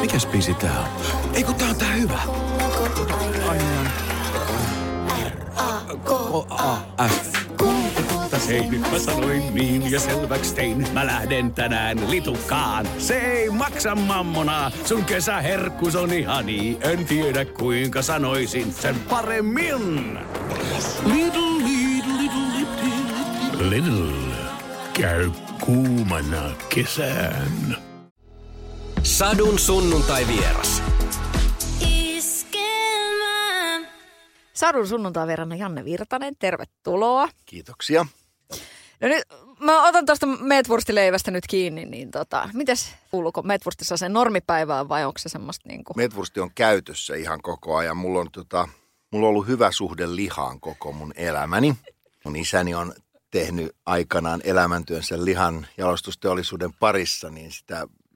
Mikäs biisi tää on? Ei kun tää on tää hyvä. R-A-K-A-F. Nyt mä sanoin niin ja selväks tein. Mä lähden tänään litukaan. Se ei maksa mammonaa. Sun kesäherkkus on ihani. En tiedä kuinka sanoisin sen paremmin. Lidl, Lidl, Lidl, Lidl. Lidl, käy kuumana kesään. Sadun sunnuntai vieras. Sadun sunnuntai vierana Janne Virtanen, tervetuloa. Kiitoksia. No nyt mä otan tuosta Metwurstileivästä nyt kiinni, niin mites kuuluuko Metwurstissa se normipäivään vai onko se semmoista niinku? Metwursti on käytössä ihan koko ajan. Mulla on ollut hyvä suhde lihaan koko mun elämäni. Mun isäni on tehnyt aikanaan elämäntyönsä lihan jalostusteollisuuden parissa, niin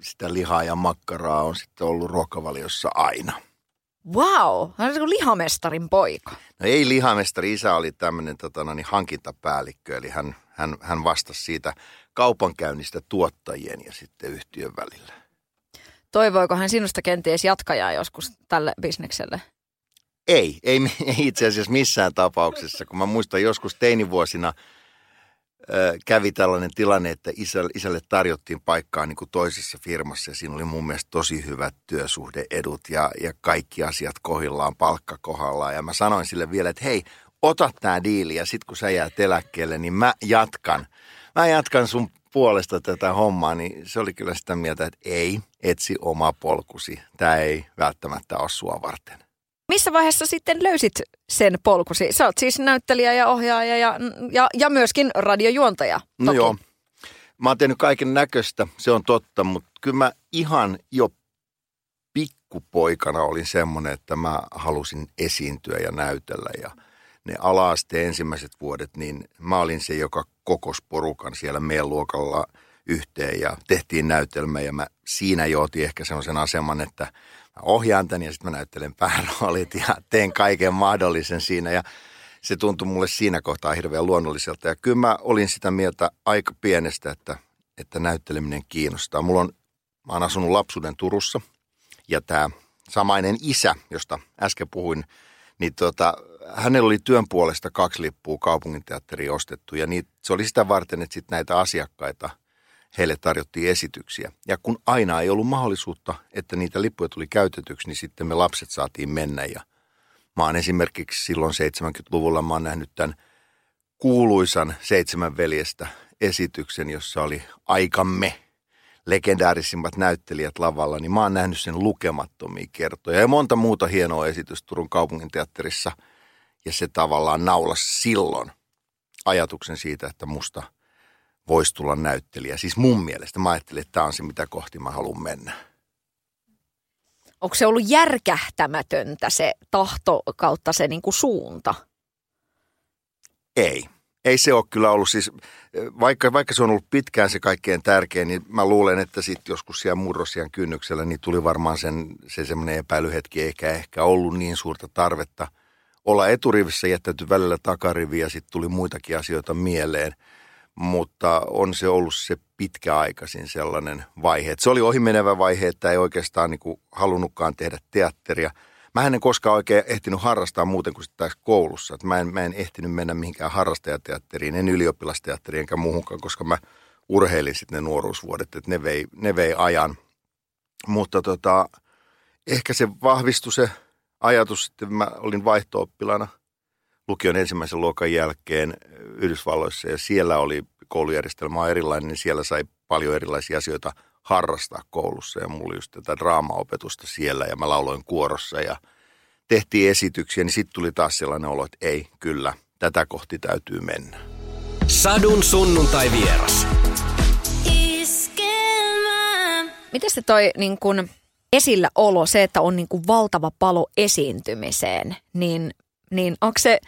sitä lihaa ja makkaraa on sitten ollut ruokavaliossa aina. Wow, hän on lihamestarin poika. No ei lihamestari, isä oli tämmöinen hankintapäällikkö, eli hän vastasi siitä kaupankäynnistä tuottajien ja sitten yhtiön välillä. Toivoiko hän sinusta kenties jatkajaa joskus tälle bisnekselle? Ei itse asiassa missään tapauksessa, kun mä muistan joskus teinivuosina kävi tällainen tilanne, että isälle tarjottiin paikkaa niin kuin toisessa firmassa ja siinä oli mun mielestä tosi hyvät työsuhdeedut ja kaikki asiat kohdillaan, palkka kohdallaan. Ja mä sanoin sille vielä, että hei, ota tää diili ja sit kun sä jäät eläkkeelle, niin mä jatkan sun puolesta tätä hommaa. Niin se oli kyllä sitä mieltä, että ei, etsi oma polkusi. Tää ei välttämättä ole sua varten. Missä vaiheessa sitten löysit sen polkusi? Sä oot siis näyttelijä ja ohjaaja ja myöskin radiojuontaja. Toki. No joo. Mä oon tehnyt kaiken näköistä, se on totta, mutta kyllä mä ihan jo pikkupoikana olin semmoinen, että mä halusin esiintyä ja näytellä. Ja ne ala-asteen ensimmäiset vuodet, niin mä olin se, joka kokosi porukan siellä meidän luokalla yhteen ja tehtiin näytelmä ja mä siinä joutin ehkä semmoisen aseman, että mä ohjaan tän ja sitten mä näyttelen pääroolit ja teen kaiken mahdollisen siinä ja se tuntui mulle siinä kohtaa hirveän luonnolliselta ja kyllä mä olin sitä mieltä aika pienestä, että näytteleminen kiinnostaa. Mä oon asunut lapsuuden Turussa ja tää samainen isä, josta äsken puhuin, niin hänellä oli työn puolesta 2 lippua kaupunginteatteriin ostettu ja se oli sitä varten, että sitten näitä asiakkaita heille tarjottiin esityksiä. Ja kun aina ei ollut mahdollisuutta, että niitä lippuja tuli käytetyksi, niin sitten me lapset saatiin mennä. Ja mä oon esimerkiksi silloin 70-luvulla, mä oon nähnyt tämän kuuluisan 7 veljestä -esityksen, jossa oli aikamme legendaarisimmat näyttelijät lavalla. Niin mä oon nähnyt sen lukemattomia kertoja ja monta muuta hienoa esitystä Turun kaupunginteatterissa. Ja se tavallaan naulasi silloin ajatuksen siitä, että musta voisi tulla näyttelijä. Siis mun mielestä mä ajattelin, että tämä on se, mitä kohti mä haluan mennä. Onko se ollut järkähtämätöntä se tahto kautta se niinku suunta? Ei se ole kyllä ollut. Siis, vaikka se on ollut pitkään se kaikkein tärkein, niin mä luulen, että sitten joskus siellä murrosian kynnyksellä niin tuli varmaan se semmoinen epäilyhetki, eikä ehkä ollut niin suurta tarvetta olla eturivissä, jättäyty välillä takariviä ja sitten tuli muitakin asioita mieleen. Mutta on se ollut se pitkäaikaisin sellainen vaihe. Se oli ohimenevä vaihe, että ei oikeastaan halunnutkaan tehdä teatteria. Mä en koskaan oikein ehtinyt harrastaa muuten kuin sitten koulussa. Mä en ehtinyt mennä mihinkään harrastajateatteriin, en ylioppilasteatteriin enkä muuhunkaan, koska mä urheilin sitten ne nuoruusvuodet, että ne vei ajan. Mutta ehkä se vahvistui se ajatus, että mä olin vaihto-oppilana lukion ensimmäisen luokan jälkeen Yhdysvalloissa ja siellä oli koulujärjestelmä erilainen, niin siellä sai paljon erilaisia asioita harrastaa koulussa ja mulla oli just tätä draamaopetusta siellä ja mä lauloin kuorossa ja tehtiin esityksiä, niin sitten tuli taas sellainen olo, että ei, kyllä, tätä kohti täytyy mennä. Sadun sunnuntai vieras. Miten se toi esillä olo, se, että on valtava palo esiintymiseen, niin onko se,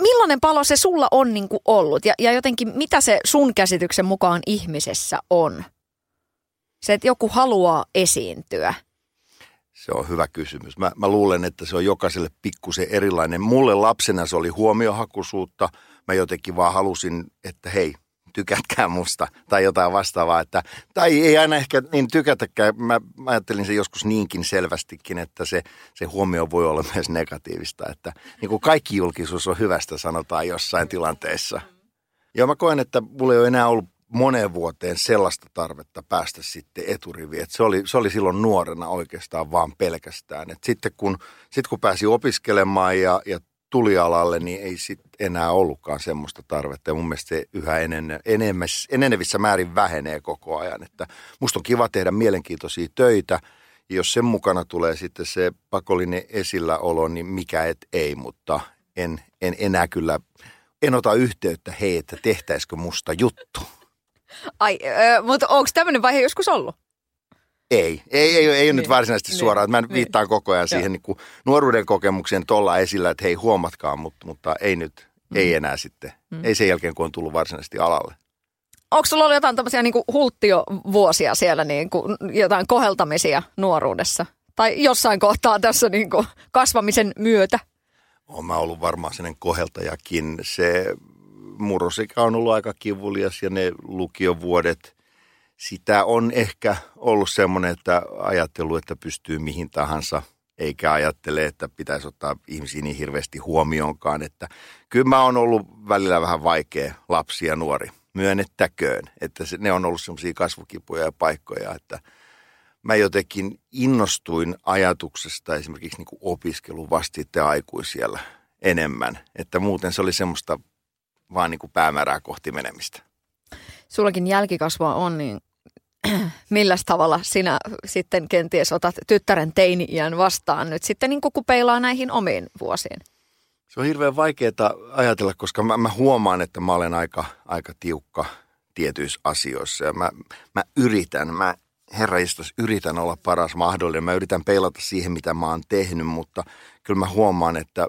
millainen palo se sulla on ollut ja jotenkin mitä se sun käsityksen mukaan ihmisessä on? Se, että joku haluaa esiintyä. Se on hyvä kysymys. Mä luulen, että se on jokaiselle pikkusen erilainen. Mulle lapsena se oli huomiohakuisuutta. Mä jotenkin vaan halusin, että hei, tykätkää musta tai jotain vastaavaa. Että, tai ei aina ehkä niin tykätäkään. Mä ajattelin se joskus niinkin selvästikin, että se huomio voi olla myös negatiivista. Että niin kuin kaikki julkisuus on hyvästä, sanotaan jossain tilanteessa. Ja mä koen, että mulla ei ole enää ollut moneen vuoteen sellaista tarvetta päästä sitten eturiviin. Se oli silloin nuorena oikeastaan vaan pelkästään. Et sitten kun pääsi opiskelemaan ja tuli alalle, niin ei sitten enää ollutkaan semmoista tarvetta. Ja mun mielestä se yhä enenevissä määrin vähenee koko ajan. Että musta on kiva tehdä mielenkiintoisia töitä. Ja jos sen mukana tulee sitten se pakollinen esilläolo, niin mikä et ei, mutta en enää kyllä, en ota yhteyttä hei, että tehtäisikö musta juttu. Ai, mutta onko tämmöinen vaihe joskus ollut? Ei niin, nyt varsinaisesti niin, suoraan. Mä viittaan koko ajan siihen niin kuin nuoruuden kokemukseen tuolla esillä, että hei huomatkaa, mutta ei nyt, ei enää sitten. Ei sen jälkeen, kun on tullut varsinaisesti alalle. Onko sulla ollut jotain tämmöisiä niin kuin hulttiovuosia siellä, niin kuin jotain koheltamisia nuoruudessa? Tai jossain kohtaa tässä niin kuin kasvamisen myötä? Olen mä ollut varmaan sellainen koheltajakin. Se murrosikä on ollut aika kivulias ja ne lukiovuodet. Sitä on ehkä ollut semmoinen, että ajattelu, että pystyy mihin tahansa, eikä ajattele, että pitäisi ottaa ihmisiä niin hirveästi huomioonkaan. Että kyllä mä oon ollut välillä vähän vaikea lapsi ja nuori, myönnettäköön. Että ne on ollut semmoisia kasvukipuja ja paikkoja, että mä jotenkin innostuin ajatuksesta esimerkiksi niin kuin opiskelun vastitteen aikuisiellä enemmän. Että muuten se oli semmoista vaan niin kuin päämäärää kohti menemistä. Sullakin jälkikasvua on, niin milläs tavalla sinä sitten kenties otat tyttären teini-iän vastaan nyt sitten, niin kun peilaa näihin omiin vuosiin? Se on hirveän vaikeaa ajatella, koska mä huomaan, että mä olen aika tiukka tietyissä asioissa. Ja mä yritän, herraistos, yritän olla paras mahdollinen. Mä yritän peilata siihen, mitä mä oon tehnyt, mutta kyllä mä huomaan, että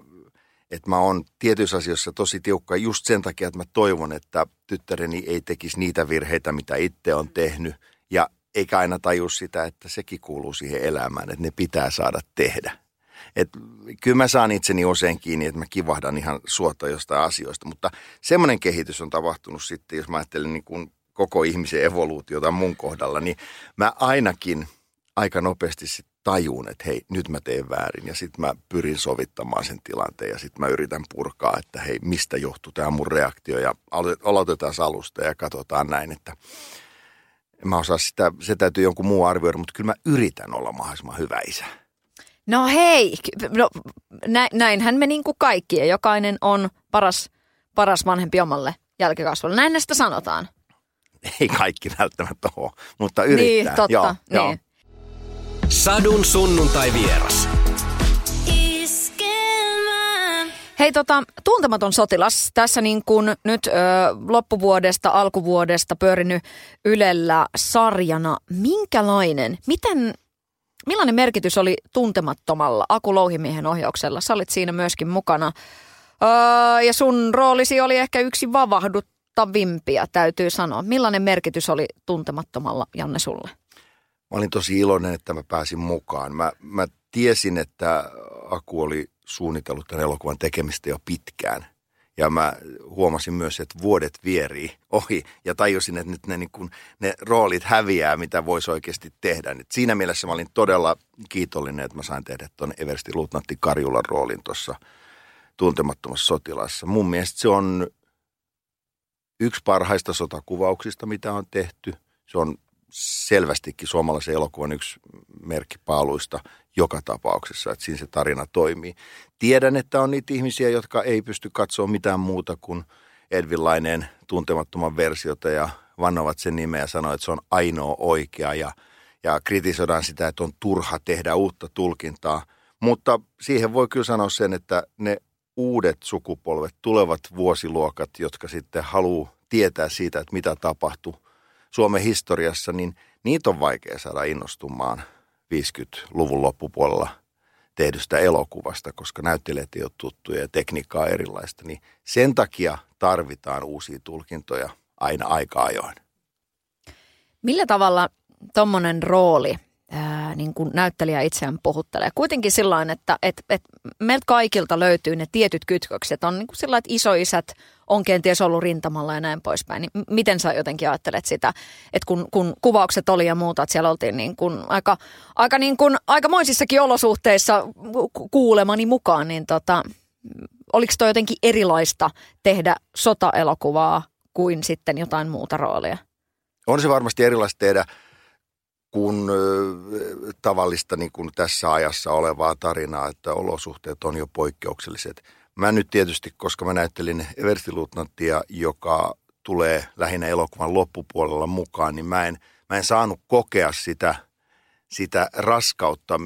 mä oon tietyissä asioissa tosi tiukka just sen takia, että mä toivon, että tyttäreni ei tekisi niitä virheitä, mitä itse on tehnyt. Ja eikä aina tajua sitä, että sekin kuuluu siihen elämään, että ne pitää saada tehdä. Et kyllä mä saan itseni usein kiinni, että mä kivahdan ihan suotta jostain asioista. Mutta semmoinen kehitys on tapahtunut sitten, jos mä ajattelen niin kuin koko ihmisen evoluutiota mun kohdalla, niin mä ainakin aika nopeasti sitten tajuun, että hei, nyt mä teen väärin ja sitten mä pyrin sovittamaan sen tilanteen ja sitten mä yritän purkaa, että hei, mistä johtuu tämä mun reaktio ja aloitetaan alusta ja katsotaan näin, että mä osaan sitä, se täytyy jonkun muu arvioida, mutta kyllä mä yritän olla mahdollisimman hyvä isä. No hei, no, näinhän me niin kuin kaikki ja jokainen on paras vanhempi omalle jälkikasvulle. Näin sitä sanotaan. Ei kaikki välttämättä ole, mutta yrittää. Niin, totta, joo, niin. Joo. Sadun sunnuntai vieras. Hei, Tuntematon sotilas. Tässä niin kuin nyt loppuvuodesta, alkuvuodesta pyörinyt Ylellä sarjana. Millainen merkitys oli Tuntemattomalla Aku Louhimiehen ohjauksella? Sä olit siinä myöskin mukana. Ja sun roolisi oli ehkä yksi vavahduttavimpia, täytyy sanoa. Millainen merkitys oli Tuntemattomalla, Janne, sulle? Mä olin tosi iloinen, että mä pääsin mukaan. Mä tiesin, että Aku oli suunnitellut tämän elokuvan tekemistä jo pitkään. Ja mä huomasin myös, että vuodet vierii ohi ja tajusin, että nyt ne roolit häviää, mitä voisi oikeasti tehdä. Et siinä mielessä mä olin todella kiitollinen, että mä sain tehdä tuon Eversti Luutnantti Karjulan roolin tuossa Tuntemattomassa sotilassa. Mun mielestä se on yksi parhaista sotakuvauksista, mitä on tehty. Se on selvästikin suomalaisen elokuvan yksi merkkipaaluista joka tapauksessa, että siinä se tarina toimii. Tiedän, että on niitä ihmisiä, jotka ei pysty katsoa mitään muuta kuin Edwin Laineen Tuntemattoman versiota ja vannovat sen nimeä ja sanoo, että se on ainoa oikea ja kritisoidaan sitä, että on turha tehdä uutta tulkintaa. Mutta siihen voi kyllä sanoa sen, että ne uudet sukupolvet, tulevat vuosiluokat, jotka sitten haluaa tietää siitä, että mitä tapahtui Suomen historiassa, niin niitä on vaikea saada innostumaan 50-luvun loppupuolella tehdystä elokuvasta, koska näyttelijät ei ole tuttuja ja tekniikkaa erilaista. Niin sen takia tarvitaan uusia tulkintoja aina aika ajoin. Millä tavalla tuommoinen rooli niin kuin näyttelijä itseään puhuttelee? Kuitenkin sillä tavalla, että meiltä kaikilta löytyy ne tietyt kytkökset. On niin kuin sillä tavalla, että isoisät on kenties ollut rintamalla ja näin poispäin. Niin miten sä jotenkin ajattelet sitä, että kun kuvaukset oli ja muuta, että siellä oltiin niin kuin aika niin kuin aikamoisissakin olosuhteissa kuulemani mukaan, niin oliko toi jotenkin erilaista tehdä sotaelokuvaa kuin sitten jotain muuta roolia? On se varmasti erilaista tehdä kuin tavallista niin kuin tässä ajassa olevaa tarinaa, että olosuhteet on jo poikkeukselliset. Mä nyt tietysti, koska mä näyttelin Eversti Luutnanttia, joka tulee lähinnä elokuvan loppupuolella mukaan, niin mä en saanut kokea sitä raskautta,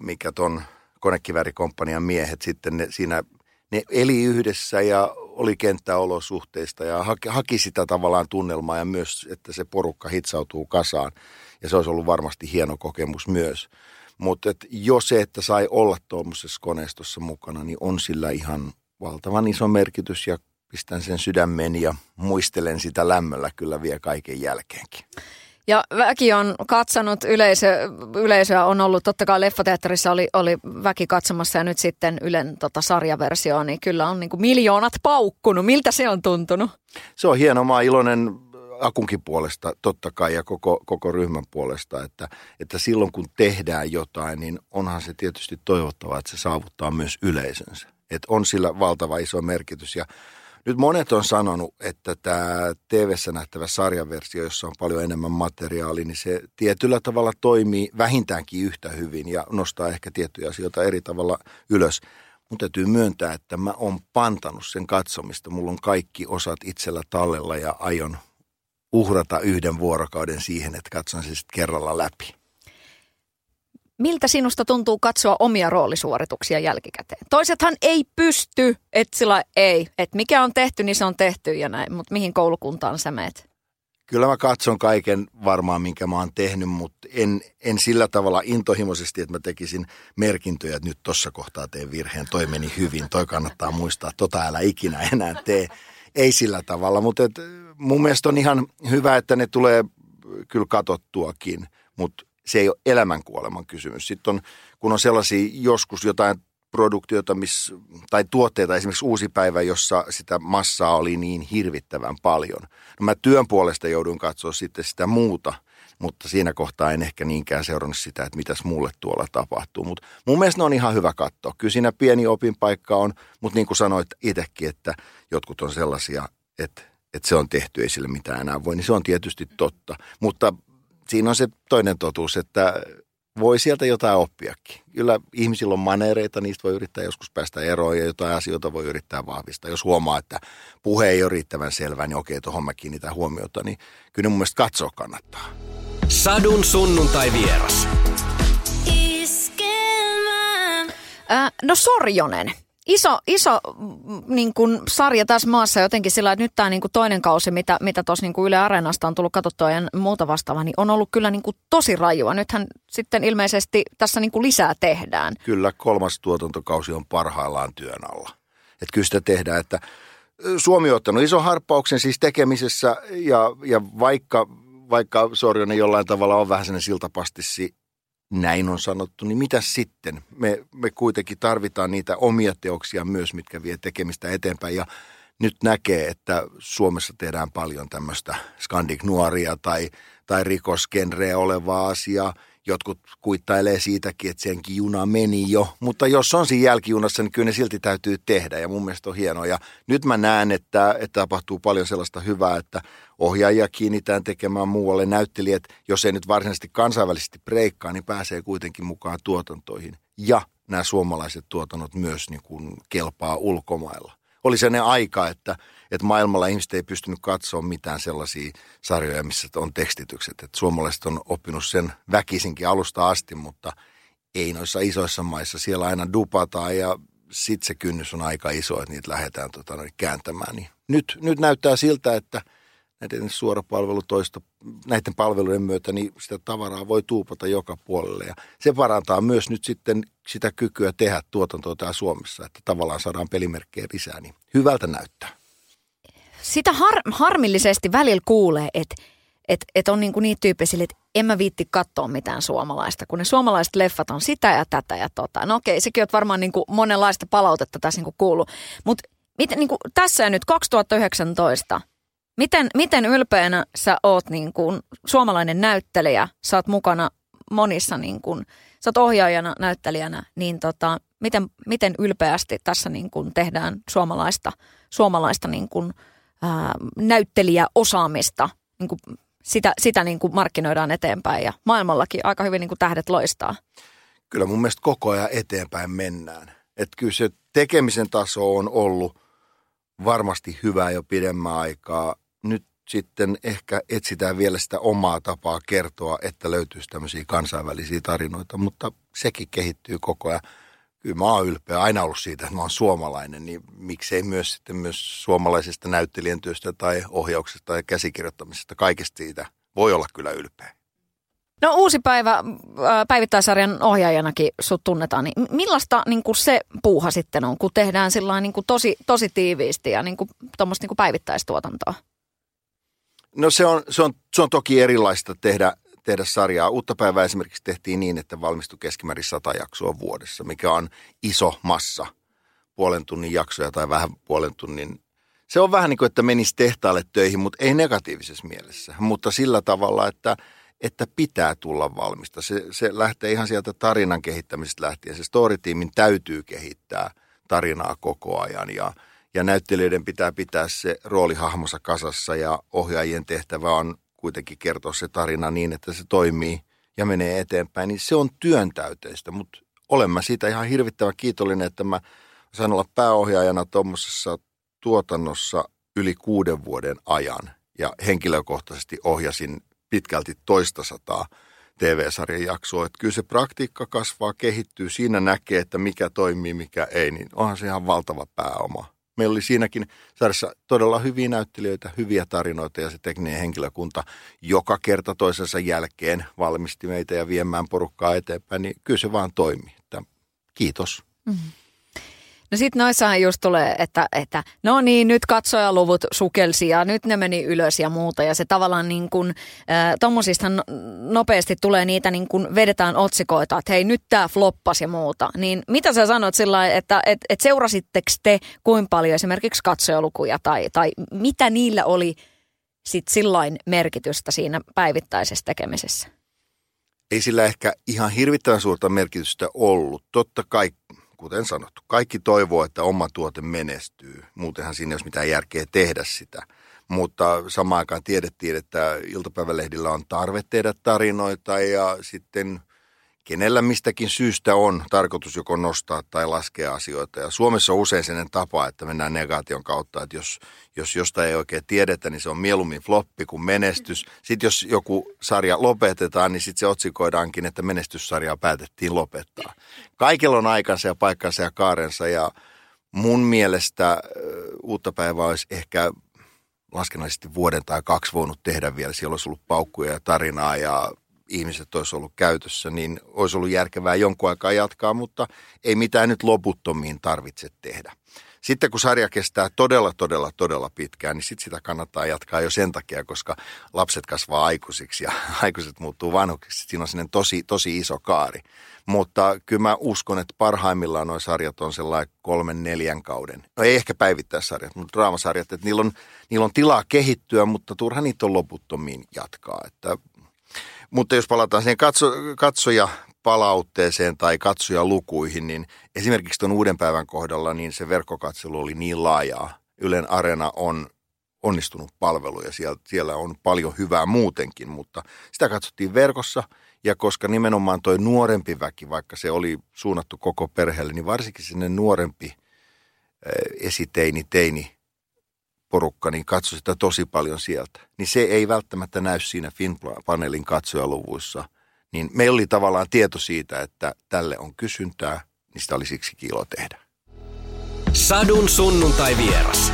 mikä ton konekivärikomppanian miehet sitten ne eli yhdessä ja oli kenttäolosuhteista ja haki sitä tavallaan tunnelmaa ja myös, että se porukka hitsautuu kasaan. Ja se olisi ollut varmasti hieno kokemus myös. Mutta jo se, että sai olla tuollaisessa koneistossa mukana, niin on sillä ihan valtavan iso merkitys ja pistän sen sydämeen ja muistelen sitä lämmöllä kyllä vielä kaiken jälkeenkin. Ja väki on katsonut, yleisöä on ollut, totta kai leffateatterissa oli väki katsomassa ja nyt sitten Ylen sarjaversioa, niin kyllä on niin kuin miljoonat paukkunut. Miltä se on tuntunut? Se on hieno, mä oon iloinen Akunkin puolesta totta kai ja koko ryhmän puolesta, että silloin kun tehdään jotain, niin onhan se tietysti toivottavaa, että se saavuttaa myös yleisönsä. Että on sillä valtava iso merkitys ja nyt monet on sanonut, että tämä TV:ssä nähtävä sarjaversio, jossa on paljon enemmän materiaalia, niin se tietyllä tavalla toimii vähintäänkin yhtä hyvin ja nostaa ehkä tiettyjä asioita eri tavalla ylös. Mun täytyy myöntää, että mä oon pantanut sen katsomista. Mulla on kaikki osat itsellä tallella ja aion uhrata yhden vuorokauden siihen, että katson se sitten kerralla läpi. Miltä sinusta tuntuu katsoa omia roolisuorituksia jälkikäteen? Toisethan ei pysty, että sillä ei. Että mikä on tehty, niin se on tehty ja näin. Mutta mihin koulukuntaan sä meet? Kyllä mä katson kaiken varmaan, minkä mä oon tehnyt, mutta en sillä tavalla intohimoisesti, että mä tekisin merkintöjä, että nyt tossa kohtaa teen virheen, toi meni hyvin, toi kannattaa muistaa, tota älä ikinä enää tee. Ei sillä tavalla, mutta mun mielestä on ihan hyvä, että ne tulee kyllä katsottuakin, mutta se ei ole elämänkuoleman kysymys. Sitten on, kun on sellaisia joskus jotain produktioita tai tuotteita, esimerkiksi Uusi päivä, jossa sitä massaa oli niin hirvittävän paljon. No mä työn puolesta jouduin katsoa sitten sitä muuta, mutta siinä kohtaa en ehkä niinkään seurannut sitä, että mitäs mulle tuolla tapahtuu. Mutta mun mielestä ne on ihan hyvä katsoa. Kyllä siinä pieni opinpaikka on, mutta niin kuin sanoit itsekin, että jotkut on sellaisia, että se on tehty, ei sille mitään enää voi, niin se on tietysti totta. Mutta siinä on se toinen totuus, että voi sieltä jotain oppiakin. Kyllä ihmisillä on maneereita, niistä voi yrittää joskus päästä eroon ja jotain asioita voi yrittää vahvistaa. Jos huomaa, että puhe ei ole riittävän selvää, niin okei, tuohon mä kiinnitän huomiota, niin kyllä mun mielestä katsoa kannattaa. Sadun sunnuntai vieras. No Sorjonen. Iso niin kuin sarja tässä maassa jotenkin sillä, että nyt tämä niin kuin toinen kausi, mitä tuossa niin kuin Yle Areenasta on tullut katsottua ja muuta vastaavaa, niin on ollut kyllä niin kuin tosi rajua. Nythän sitten ilmeisesti tässä niin kuin lisää tehdään. Kyllä, 3. tuotantokausi on parhaillaan työn alla. Että kyllä sitä tehdään, että Suomi on ottanut ison harppauksen siis tekemisessä ja vaikka Sorjonen jollain tavalla on vähän sellainen siltapastissi, näin on sanottu, niin mitä sitten? Me kuitenkin tarvitaan niitä omia teoksia myös, mitkä vie tekemistä eteenpäin. Ja nyt näkee, että Suomessa tehdään paljon tämmöistä skandik-nuoria tai rikosgenreä olevaa asiaa. Jotkut kuittailee siitäkin, että senkin juna meni jo. Mutta jos on siinä jälkijunassa, niin kyllä ne silti täytyy tehdä ja mun mielestä on hienoa. Ja nyt mä näen, että tapahtuu paljon sellaista hyvää, että ohjaajia kiinnitään tekemään muualle. Näyttelijät, jos ei nyt varsinaisesti kansainvälisesti breikkaa, niin pääsee kuitenkin mukaan tuotantoihin. Ja nämä suomalaiset tuotannot myös niin kuin kelpaa ulkomailla. Oli sellainen aika, että maailmalla ihmiset ei pystynyt katsomaan mitään sellaisia sarjoja, missä on tekstitykset. Että suomalaiset on oppinut sen väkisinkin alusta asti, mutta ei noissa isoissa maissa. Siellä aina dupataan ja sitten se kynnys on aika iso, että niitä lähdetään kääntämään. Niin nyt näyttää siltä, että näiden suorapalvelutoista, näiden palveluiden myötä niin sitä tavaraa voi tuupata joka puolelle. Ja se parantaa myös nyt sitten sitä kykyä tehdä tuotantoa täällä Suomessa, että tavallaan saadaan pelimerkkejä lisää, niin hyvältä näyttää. Sitä harmillisesti välillä kuulee, että on niinku niitä tyyppisiä, että en mä viitti katsoa mitään suomalaista, kun ne suomalaiset leffat on sitä ja tätä ja tota. No okei, sekin on varmaan niinku monenlaista palautetta tässä niinku kuuluu, mutta miten, niin kuin, tässä nyt 2019, miten ylpeänä sä oot niin kuin, suomalainen näyttelijä, sä oot mukana monissa, niin kuin, sä oot ohjaajana, näyttelijänä, niin miten ylpeästi tässä niin kuin, tehdään suomalaista niin kuin, näyttelijäosaamista, niin kuin, sitä niin kuin markkinoidaan eteenpäin ja maailmallakin aika hyvin niin kuin tähdet loistaa. Kyllä mun mielestä koko ajan eteenpäin mennään. Että kyllä se tekemisen taso on ollut varmasti hyvä jo pidemmän aikaa. Nyt sitten ehkä etsitään vielä sitä omaa tapaa kertoa, että löytyisi tämmöisiä kansainvälisiä tarinoita, mutta sekin kehittyy koko ajan. Kyllä mä oon ylpeä aina ollut siitä, että mä oon suomalainen, niin miksei myös suomalaisesta näyttelijän työstä tai ohjauksesta tai käsikirjoittamisesta, kaikesta siitä voi olla kyllä ylpeä. No Uusi päivä, päivittäissarjan ohjaajanakin sut tunnetaan, niin millaista niin kuin se puuha sitten on, kun tehdään sillain niin kuin tosi tiiviisti ja niin kuin tuommoista niin kuin päivittäistuotantoa? No se on toki erilaista tehdä sarjaa. Uutta päivää esimerkiksi tehtiin niin, että valmistui keskimäärin 100 jaksoa vuodessa, mikä on iso massa, puolen tunnin jaksoja tai vähän puolen tunnin. Se on vähän niin kuin, että menisi tehtaalle töihin, mutta ei negatiivisessa mielessä, mutta sillä tavalla, että pitää tulla valmista. Se lähtee ihan sieltä tarinan kehittämisestä lähtien. Se storytiimin täytyy kehittää tarinaa koko ajan ja näyttelijöiden pitää pitää se roolihahmonsa kasassa ja ohjaajien tehtävä on kuitenkin kertoa se tarina niin, että se toimii ja menee eteenpäin, niin se on työntäyteistä, mutta olen mä siitä ihan hirvittävän kiitollinen, että mä sain olla pääohjaajana tuommoisessa tuotannossa yli 6 vuoden ajan ja henkilökohtaisesti ohjasin pitkälti 200 TV-sarjan jaksoa, että kyllä se praktiikka kasvaa, kehittyy, siinä näkee, että mikä toimii, mikä ei, niin onhan se ihan valtava pääoma. Meillä oli siinäkin sarjassa todella hyviä näyttelijöitä, hyviä tarinoita ja se tekninen henkilökunta joka kerta toisensa jälkeen valmisti meitä ja viemään porukkaa eteenpäin, niin kyllä se vaan toimii. Että kiitos. Mm-hmm. No sitten noissahan just tulee, että no niin, nyt katsojaluvut sukelsi ja nyt ne meni ylös ja muuta. Ja se tavallaan niin kuin, tommosista nopeasti tulee niitä niin kuin vedetään otsikoita, että hei nyt tää floppasi ja muuta. Niin mitä sä sanot sillä lailla, että seurasitteko te kuinka paljon esimerkiksi katsojalukuja tai mitä niillä oli sitten sillain merkitystä siinä päivittäisessä tekemisessä? Ei sillä ehkä ihan hirvittävän suurta merkitystä ollut, totta kai. Kuten sanottu, kaikki toivoo, että oma tuote menestyy. Muutenhan siinä ei olisi mitään järkeä tehdä sitä. Mutta samaan aikaan tiedettiin, että iltapäivälehdillä on tarve tehdä tarinoita ja sitten kenellä mistäkin syystä on tarkoitus joko nostaa tai laskea asioita. Ja Suomessa on usein sellainen tapa, että mennään negaation kautta, että jos jostain ei oikein tiedetä, niin se on mieluummin floppi kuin menestys. Sitten jos joku sarja lopetetaan, niin sitten se otsikoidaankin, että menestyssarjaa päätettiin lopettaa. Kaikilla on aikansa ja paikkansa ja kaarensa ja mun mielestä uutta päivää olisi ehkä laskennallisesti 1 tai 2 voinut tehdä vielä. Siellä olisi ollut paukkuja ja tarinaa ja ihmiset olisi ollut käytössä, niin olisi ollut järkevää jonkun aikaa jatkaa, mutta ei mitään nyt loputtomiin tarvitse tehdä. Sitten kun sarja kestää todella pitkään, niin sitten sitä kannattaa jatkaa jo sen takia, koska lapset kasvaa aikuisiksi ja aikuiset muuttuu vanhuksiksi. Siinä on sellainen tosi iso kaari. Mutta kyllä mä uskon, että parhaimmillaan nuo sarjat on sellainen 3-4 kauden. No ei ehkä päivittäissarjat, mutta draamasarjat, että niillä on tilaa kehittyä, mutta turha niitä on loputtomiin jatkaa, että mutta jos palataan siihen katsojapalautteeseen tai katsojalukuihin, niin esimerkiksi tuon Uuden päivän kohdalla niin se verkkokatselu oli niin laajaa. Ylen Areena on onnistunut palvelu ja siellä on paljon hyvää muutenkin, mutta sitä katsottiin verkossa. Ja koska nimenomaan toi nuorempi väki, vaikka se oli suunnattu koko perheelle, niin varsinkin sinne nuorempi esiteini porukka, niin katsoi sitä tosi paljon sieltä. Niin se ei välttämättä näy siinä Finpanelin katsojaluvuissa. Niin meillä oli tavallaan tieto siitä, että tälle on kysyntää, niin sitä oli siksi ilo tehdä. Sadun sunnuntai vieras.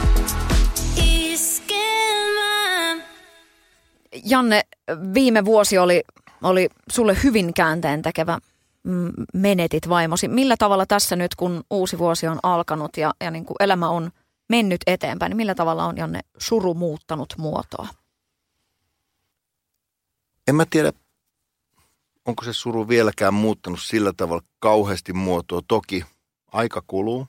Janne, viime vuosi oli sulle hyvin käänteentekevä. Menetit vaimosi. Millä tavalla tässä nyt, kun uusi vuosi on alkanut ja niin kuin elämä on mennyt eteenpäin, niin millä tavalla on, Janne, suru muuttanut muotoa? En mä tiedä, onko se suru vieläkään muuttanut sillä tavalla kauheasti muotoa. Toki aika kuluu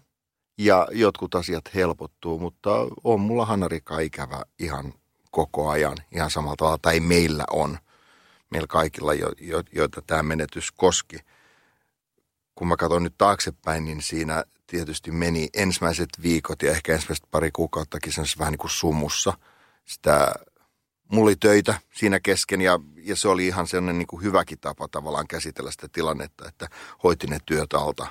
ja jotkut asiat helpottuu, mutta on mulla Hanna-Riikka ikävä ihan koko ajan, ihan samalla tavalla, tai meillä on, meillä kaikilla, joita tämä menetys koski. Kun mä katson nyt taaksepäin, niin siinä tietysti meni ensimmäiset viikot ja ehkä ensimmäiset pari kuukauttakin semmoisessa vähän niin kuin sumussa. Mulla oli töitä siinä kesken ja se oli ihan sellainen niin kuin hyväkin tapa tavallaan käsitellä sitä tilannetta, että hoitin ne työt alta.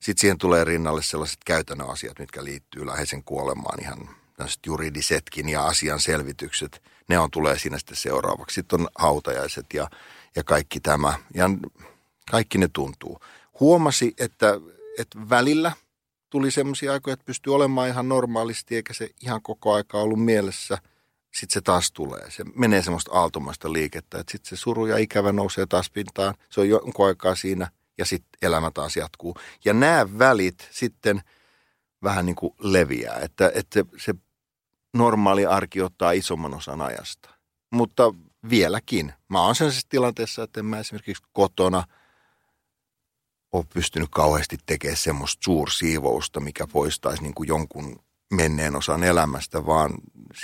Sitten siihen tulee rinnalle sellaiset käytännön asiat, mitkä liittyy läheisen kuolemaan, ihan tällaiset juridisetkin ja asian selvitykset. Ne tulee siinä sitten seuraavaksi. Sitten on hautajaiset ja kaikki tämä. Ja kaikki ne tuntuu. Huomasi, että välillä tuli semmoisia aikoja, että pystyi olemaan ihan normaalisti, eikä se ihan koko aikaa ollut mielessä. Sitten se taas tulee. Se menee semmoista aaltomaista liikettä, että sitten se suru ja ikävä nousee taas pintaan. Se on jonkun aikaa siinä ja sitten elämä taas jatkuu. Ja nämä välit sitten vähän niin kuin leviää, että se normaali arki ottaa isomman osan ajasta. Mutta vieläkin. Mä oon sellaisessa tilanteessa, että en mä esimerkiksi kotona ole pystynyt kauheasti tekemään semmoista suursiivousta, mikä poistaisi niin kuin jonkun menneen osan elämästä, vaan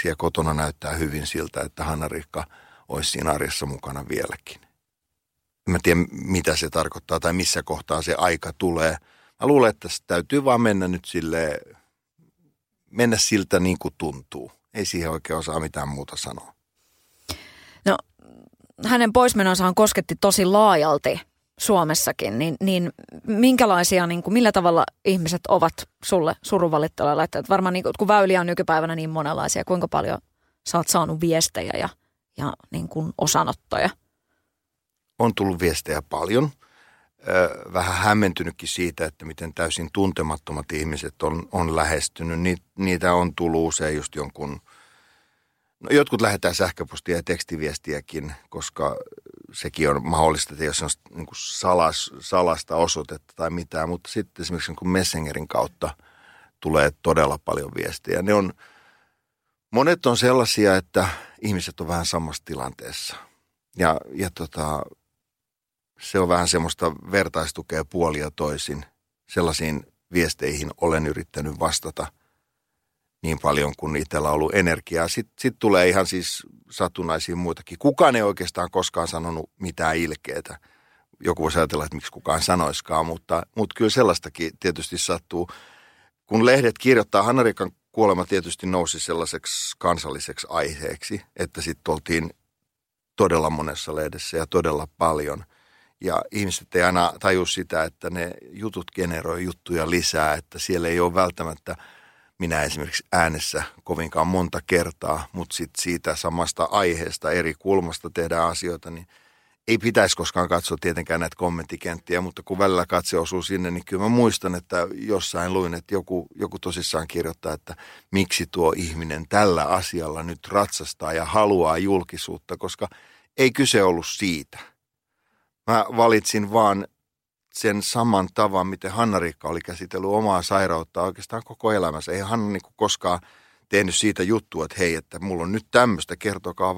siellä kotona näyttää hyvin siltä, että Hanna-Riikka olisi siinä arjessa mukana vieläkin. En mä tiedä, mitä se tarkoittaa tai missä kohtaa se aika tulee. Mä luulen, että tässä täytyy vaan mennä nyt silleen, mennä siltä niin kuin tuntuu. Ei siihen oikein osaa mitään muuta sanoa. No, hänen poismenonsahan kosketti tosi laajalti Suomessakin, niin minkälaisia, niin kuin, millä tavalla ihmiset ovat sulle surunvalittelua laittaneet? Varmaan niin kuin, kun väyliä on nykypäivänä niin monenlaisia, kuinka paljon sä oot saanut viestejä ja niin kuin osanottoja? On tullut viestejä paljon. Vähän hämmentynytkin siitä, että miten täysin tuntemattomat ihmiset on lähestynyt. Niitä on tullut usein just jonkun. No, jotkut lähetään sähköpostia ja tekstiviestiäkin, koska sekin on mahdollista, että jos on niin kuin salasta osoitetta tai mitään, mutta sitten esimerkiksi niin kuin Messengerin kautta tulee todella paljon viestejä. Monet on sellaisia, että ihmiset on vähän samassa tilanteessa ja se on vähän semmoista vertaistukea puolin ja toisin. Sellaisiin viesteihin olen yrittänyt vastata niin paljon kuin itsellä on ollut energiaa. Sitten tulee ihan siis satunnaisiin muitakin. Kukaan ei oikeastaan koskaan sanonut mitään ilkeätä. Joku voisi ajatella, että miksi kukaan sanoiskaan, mutta kyllä sellaistakin tietysti sattuu. Kun lehdet kirjoittaa, Hanna-Riikan kuolema tietysti nousi sellaiseksi kansalliseksi aiheeksi, että sitten oltiin todella monessa lehdessä ja todella paljon. Ja ihmiset ei aina taju sitä, että ne jutut generoi juttuja lisää, että siellä ei ole välttämättä minä esimerkiksi äänessä kovinkaan monta kertaa, mutta sitten siitä samasta aiheesta eri kulmasta tehdään asioita, niin ei pitäisi koskaan katsoa tietenkään näitä kommenttikenttiä, mutta kun välillä katse osuu sinne, niin kyllä mä muistan, että jossain luin, että joku tosissaan kirjoittaa, että miksi tuo ihminen tällä asialla nyt ratsastaa ja haluaa julkisuutta, koska ei kyse ollut siitä. Mä valitsin vaan sen saman tavan, miten Hanna-Riikka oli käsitellyt omaa sairautta oikeastaan koko elämänsä. Ei Hanna niin kuin koskaan tehnyt siitä juttua, että hei, että mulla on nyt tämmöistä, kertokaa,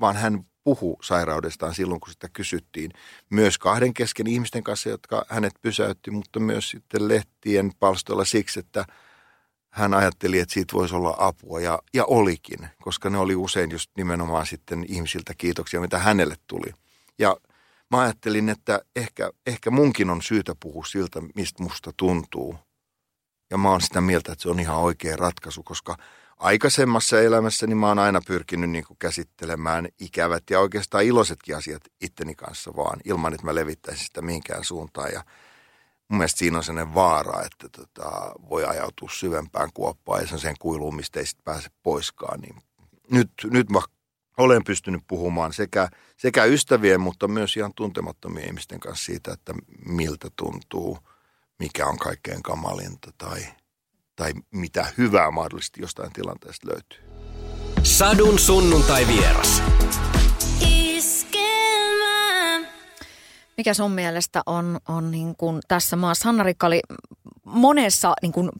vaan hän puhui sairaudestaan silloin, kun sitä kysyttiin. Myös kahden kesken ihmisten kanssa, jotka hänet pysäytti, mutta myös sitten lehtien palstoilla siksi, että hän ajatteli, että siitä voisi olla apua ja olikin, koska ne oli usein just nimenomaan sitten ihmisiltä kiitoksia, mitä hänelle tuli. Ja mä ajattelin, että ehkä munkin on syytä puhua siltä, mistä musta tuntuu. Ja mä oon sitä mieltä, että se on ihan oikea ratkaisu, koska aikaisemmassa elämässäni mä oon aina pyrkinyt niin kuin käsittelemään ikävät ja oikeastaan iloisetkin asiat itteni kanssa vaan, ilman että mä levittäisin sitä mihinkään suuntaan. Ja mun mielestä siinä on sellainen vaara, että voi ajautua syvempään kuoppaan ja sellaiseen kuiluun, mistä ei sitten pääse poiskaan. Niin nyt mä olen pystynyt puhumaan sekä ystävien, mutta myös ihan tuntemattomien ihmisten kanssa siitä, että miltä tuntuu, mikä on kaikkein kamalinta tai mitä hyvää mahdollisesti jostain tilanteesta löytyy. Sadun sunnuntai vieras. Mikä sun mielestä on niin kuin tässä maassa? Hanna-Riikka oli monessa niin kuin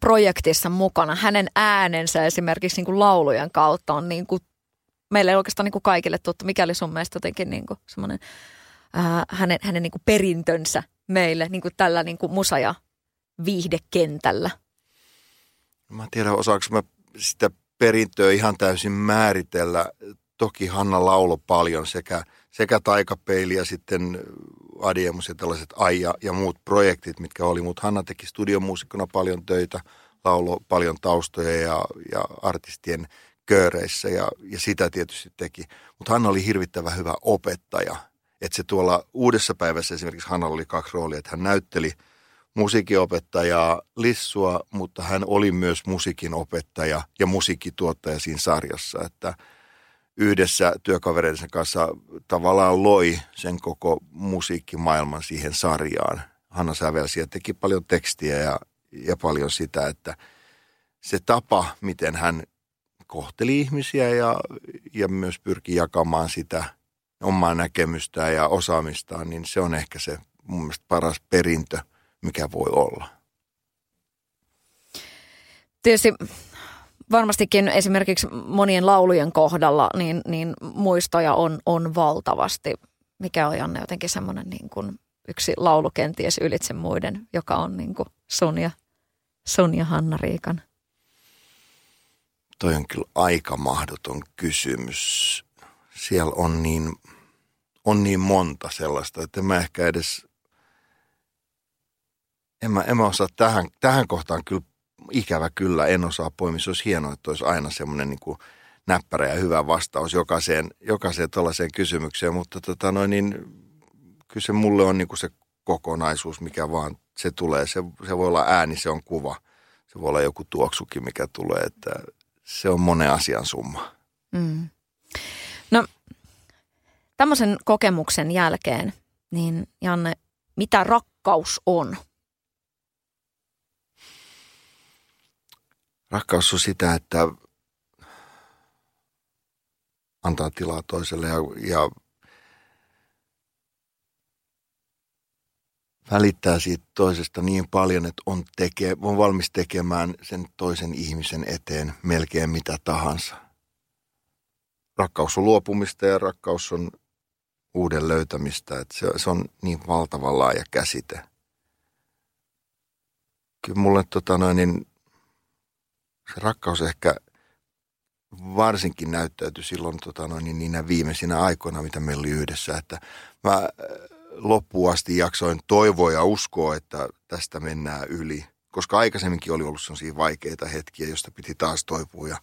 projektissa mukana. Hänen äänensä esimerkiksi niin kuin laulujen kautta on niin kuin meillä ei oikeastaan niin kuin kaikille tuttu, mikä oli sun mielestä jotenkin niin kuin semmoinen hänen niin kuin perintönsä meille niin kuin tällä niin kuin musa- ja viihdekentällä. Mä en tiedä, osaanko mä sitä perintöä ihan täysin määritellä. Toki Hanna lauloi paljon sekä Taikapeili ja sitten Adiemus ja tällaiset Aija ja muut projektit, mitkä oli. Mutta Hanna teki studiomuusikkona paljon töitä, lauloi paljon taustoja ja artistien kööreissä ja sitä tietysti teki. Mutta Hanna oli hirvittävän hyvä opettaja. Että se tuolla Uudessa päivässä esimerkiksi Hannalla oli kaksi roolia, että hän näytteli musiikinopettajaa Lissua, mutta hän oli myös musiikinopettaja ja musiikkituottaja siinä sarjassa, että yhdessä työkavereidensa kanssa tavallaan loi sen koko musiikkimaailman siihen sarjaan. Hanna sävelsi ja teki paljon tekstiä ja paljon sitä, että se tapa, miten hän kohteli ihmisiä ja myös pyrki jakamaan sitä omaa näkemystään ja osaamistaan, niin se on ehkä se mun mielestä paras perintö, mikä voi olla. Tietysti varmastikin esimerkiksi monien laulujen kohdalla niin muistoja on valtavasti. Mikä on, Janne, jotenkin semmoinen niin kuin yksi laulu kenties ylitse muiden, joka on niin kuin sun ja Hanna-Riikan? Toi on kyllä aika mahdoton kysymys. Siellä on niin monta sellaista, että mä ehkä edes... En mä osaa tähän kohtaan kyllä, ikävä kyllä, en osaa poimia. Se olisi hienoa, että olisi aina semmoinen niin kuin näppärä ja hyvä vastaus jokaiseen tuollaiseen kysymykseen. Mutta kyllä se mulle on niin kuin se kokonaisuus, mikä vaan se tulee. Se voi olla ääni, se on kuva. Se voi olla joku tuoksukin, mikä tulee. Että se on monen asian summa. Mm. No, tämmöisen kokemuksen jälkeen, niin Janne, mitä rakkaus on? Rakkaus on sitä, että antaa tilaa toiselle ja välittää siitä toisesta niin paljon, että on valmis tekemään sen toisen ihmisen eteen melkein mitä tahansa. Rakkaus on luopumista ja rakkaus on uuden löytämistä. Että se on niin valtavan laaja käsite. Kyllä mulle se rakkaus ehkä varsinkin näyttäytyi silloin niinä viimeisinä aikoina, mitä meillä oli yhdessä. Että mä loppuun asti jaksoin toivoa ja uskoa, että tästä mennään yli. Koska aikaisemminkin oli ollut sellaisia vaikeita hetkiä, joista piti taas toipua ja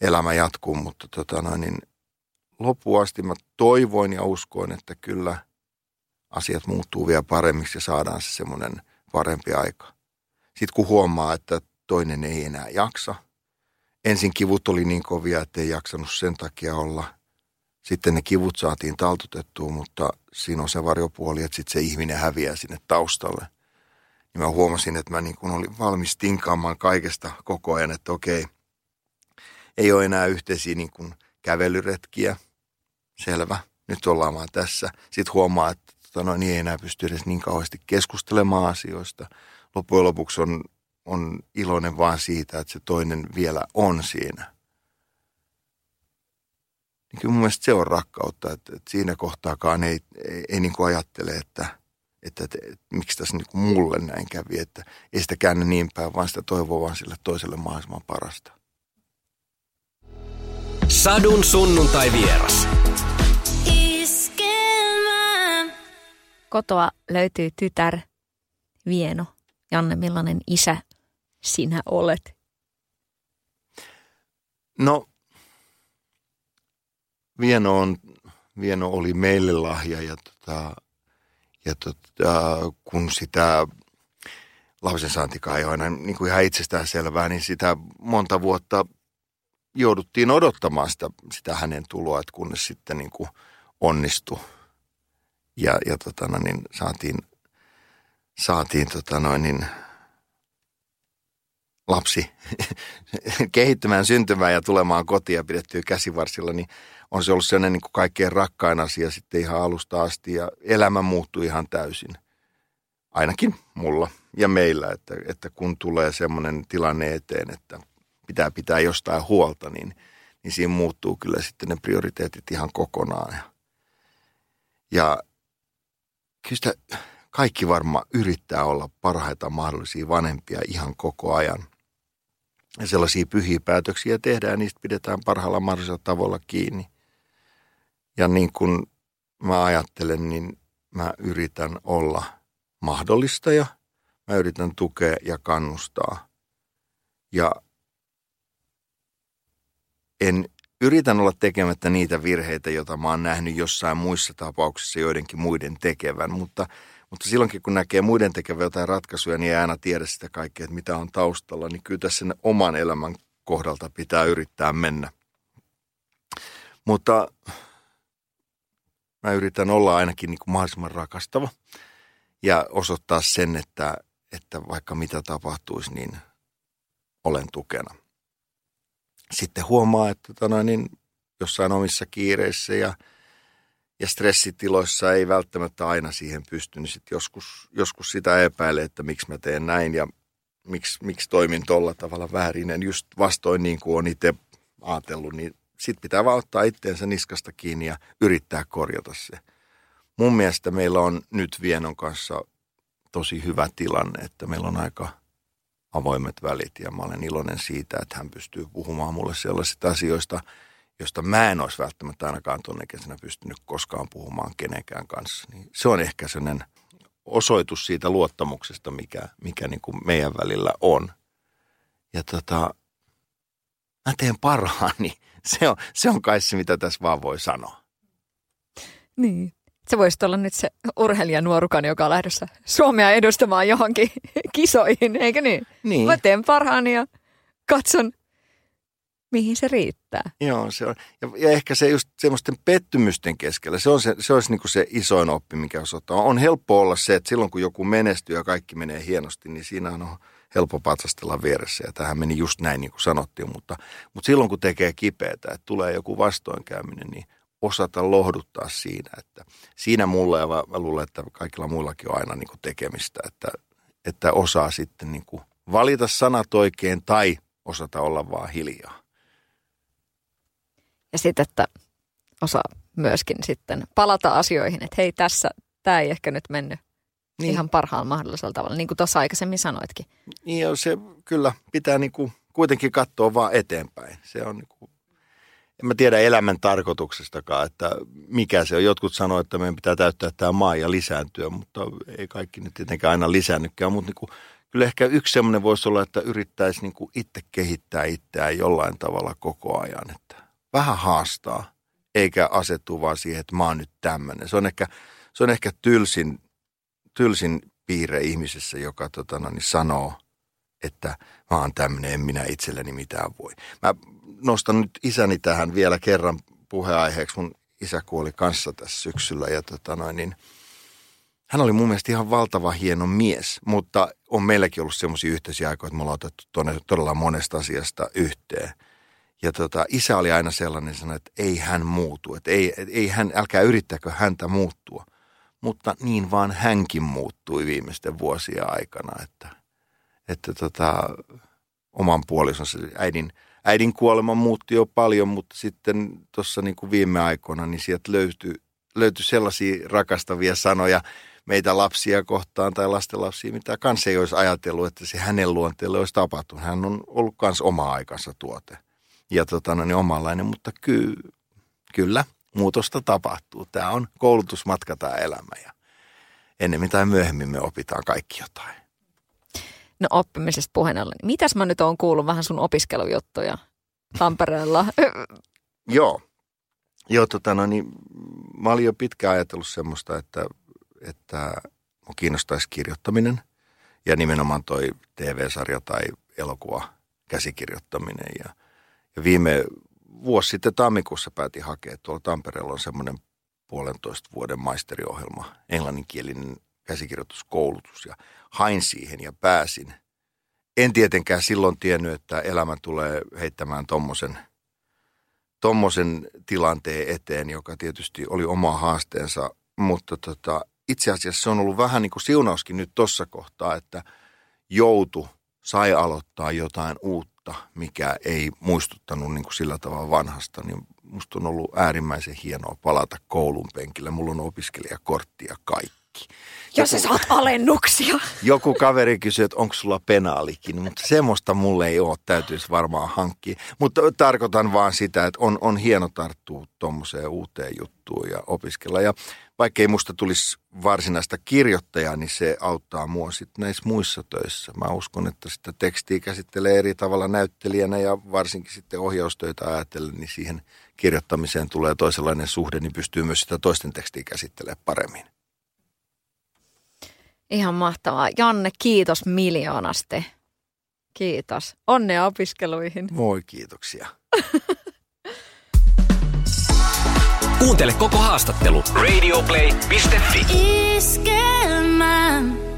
elämä jatkuu. Mutta loppuun asti mä toivoin ja uskoin, että kyllä asiat muuttuu vielä paremmiksi ja saadaan se semmoinen parempi aika. Sitten kun huomaa, että toinen ei enää jaksa. Ensin kivut oli niin kovia, ettei jaksanut sen takia olla. Sitten ne kivut saatiin taltutettua, mutta siinä on se varjopuoli, että sitten se ihminen häviää sinne taustalle. Ja mä huomasin, että mä niin kun olin valmis tinkaamaan kaikesta koko ajan, että okei, ei ole enää yhteisiä niin kun kävelyretkiä. Selvä, nyt ollaan vaan tässä. Sitten huomaa, että ei enää pysty edes niin kauheasti keskustelemaan asioista. Loppujen lopuksi on iloinen vaan siitä, että se toinen vielä on siinä. Niin kyllä mun mielestä se on rakkautta, että siinä kohtaakaan ei niin kuin ajattele, että miksi tässä niin kuin mulle näin kävi, että ei sitä käännä niin päin, vaan sitä toivoo vaan sille toiselle mahdollisimman parasta. Sadun sunnuntai vieras. Iskelmä. Kotoa löytyy tytär Vieno. Janne, millainen isä sinä olet? No, Vieno oli meille lahja ja kun sitä lapsen saantikaan ei ole aina niin kuin ihan itsestään selvää, niin sitä monta vuotta jouduttiin odottamaan sitä hänen tuloa, että kunnes sitten niin kuin onnistui ja saatiin lapsi kehittymään, syntymään ja tulemaan kotiin ja pidettyä käsivarsilla, niin on se ollut sellainen niin kuin kaikkein rakkain asia sitten ihan alusta asti ja elämä muuttui ihan täysin. Ainakin mulla ja meillä, että kun tulee sellainen tilanne eteen, että pitää pitää jostain huolta, niin siinä muuttuu kyllä sitten ne prioriteetit ihan kokonaan. Ja kyllä sitä... Kaikki varmaan yrittää olla parhaita mahdollisia vanhempia ihan koko ajan. Ja sellaisia pyhiä päätöksiä tehdään, niistä pidetään parhaalla mahdollisella tavalla kiinni. Ja niin kuin mä ajattelen, niin mä yritän olla mahdollistaja. Mä yritän tukea ja kannustaa. Ja yritän olla tekemättä niitä virheitä, joita mä oon nähnyt jossain muissa tapauksissa joidenkin muiden tekevän. Mutta silloinkin, kun näkee muiden tekevän jotain ratkaisuja, niin ei aina tiedä sitä kaikkea, että mitä on taustalla. Niin kyllä tässä sen oman elämän kohdalta pitää yrittää mennä. Mutta mä yritän olla ainakin niin kuin mahdollisimman rakastava ja osoittaa sen, että vaikka mitä tapahtuisi, niin olen tukena. Sitten huomaa, että jossain omissa kiireissä ja stressitiloissa ei välttämättä aina siihen pysty, niin sitten joskus sitä epäilee, että miksi mä teen näin ja miksi toimin tolla tavalla väärin. En just vastoin niin kuin on itse ajatellut, niin sitten pitää vaan ottaa itteensä niskasta kiinni ja yrittää korjata se. Mun mielestä meillä on nyt Vienon kanssa tosi hyvä tilanne, että meillä on aika avoimet välit ja mä olen iloinen siitä, että hän pystyy puhumaan mulle sellaisista asioista, josta mä en olisi välttämättä ainakaan tuonne kesänä pystynyt koskaan puhumaan kenenkään kanssa. Niin se on ehkä sellainen osoitus siitä luottamuksesta, mikä niin kuin meidän välillä on. Ja mä teen parhaani. Se on kai se, mitä tässä vaan voi sanoa. Niin. Se voisi olla nyt se urheilijanuorukan, joka on lähdössä Suomea edustamaan johonkin kisoihin, eikö niin? Niin. Mä teen parhaani ja katson, mihin se riittää. Joo, se on. Ja ehkä se just semmoisten pettymysten keskellä, se olisi niin kuin se isoin oppi, mikä osoittaa. On helppo olla se, että silloin kun joku menestyy ja kaikki menee hienosti, niin siinä on helppo patsastella vieressä. Ja tämähän meni just näin, niin kuin sanottiin, mutta silloin kun tekee kipeätä, että tulee joku vastoinkäyminen, niin osata lohduttaa siinä, että siinä mulla ja mä luulen, että kaikilla muillakin on aina niin kuin tekemistä, että osaa sitten niin kuin valita sanat oikein tai osata olla vaan hiljaa. Ja sitten, että osaa myöskin sitten palata asioihin, että hei tässä, tämä ei ehkä nyt mennyt niin ihan parhaalla mahdollisella tavalla, niin kuin tuossa aikaisemmin sanoitkin. Niin ja se kyllä pitää niin kuin kuitenkin katsoa vaan eteenpäin, se on niin kuin. En mä tiedä elämän tarkoituksestakaan, että mikä se on. Jotkut sanoo, että meidän pitää täyttää tämä maa ja lisääntyä, mutta ei kaikki nyt tietenkään aina lisäännykään. Mutta niin kyllä ehkä yksi semmoinen voisi olla, että yrittäisi niin kuin itse kehittää itseään jollain tavalla koko ajan. Että vähän haastaa, eikä asettua vaan siihen, että mä oon nyt tämmöinen. Se on ehkä tylsin piirre ihmisessä, joka sanoo, että mä oon tämmöinen, en minä itselleni mitään voi. Mä nostan nyt isäni tähän vielä kerran puheenaiheeksi. Mun isä kuoli kanssa tässä syksyllä ja hän oli mun mielestä ihan valtava hieno mies, mutta on meilläkin ollut semmoisia yhteisiä aikoja, että me ollaan otettu todella monesta asiasta yhteen. Ja isä oli aina sellainen, että ei hän muutu, että älkää yrittäkö häntä muuttua. Mutta niin vaan hänkin muuttui viimeisten vuosien aikana, että oman puolisonsa äidin kuolema muutti jo paljon, mutta sitten tuossa niin kuin viime aikoina, niin sieltä löytyi sellaisia rakastavia sanoja meitä lapsia kohtaan tai lastenlapsia, mitä kans ei olisi ajatellut, että se hänen luonteelle olisi tapahtunut. Hän on ollut kans oma aikansa tuote ja omanlainen, mutta kyllä muutosta tapahtuu. Tämä on koulutusmatka tämä elämä ja ennemmin tai myöhemmin me opitaan kaikki jotain. No oppimisesta puheen ollen. Mitäs mä nyt oon kuullut vähän sun opiskelujuttuja Tampereella? Joo, mä olin jo pitkään ajatellut semmoista, että mun kiinnostaisi kirjoittaminen ja nimenomaan toi TV-sarja tai elokuva käsikirjoittaminen. Ja viime vuosi sitten tammikuussa päätin hakea, että tuolla Tampereella on semmoinen 1,5 vuoden maisteriohjelma, englanninkielinen käsikirjoituskoulutus ja hain siihen ja pääsin. En tietenkään silloin tiennyt, että elämä tulee heittämään tommosen tilanteen eteen, joka tietysti oli oma haasteensa, mutta itse asiassa se on ollut vähän niin kuin siunauskin nyt tuossa kohtaa, että sai aloittaa jotain uutta, mikä ei muistuttanut niin kuin sillä tavalla vanhasta, niin musta on ollut äärimmäisen hienoa palata koulun penkille. Mulla on opiskelijakortti ja kaikki. Ja sä saat alennuksia. Joku kaveri kysyy, että onko sulla penaalikin, mutta semmoista mulle ei ole, täytyisi varmaan hankkia. Mutta tarkoitan vaan sitä, että on hieno tarttua tuommoiseen uuteen juttuun ja opiskella. Ja vaikka ei musta tulisi varsinaista kirjoittajaa, niin se auttaa mua sitten näissä muissa töissä. Mä uskon, että sitä tekstiä käsittelee eri tavalla näyttelijänä ja varsinkin sitten ohjaustöitä ajatellen, niin siihen kirjoittamiseen tulee toisenlainen suhde, niin pystyy myös sitä toisten tekstiä käsittelemään paremmin. Ihan mahtavaa. Janne, kiitos miljoonasti. Kiitos. Onnea opiskeluihin. Moi, kiitoksia. Kuuntele koko haastattelu radioplay.fi. Iskelmään.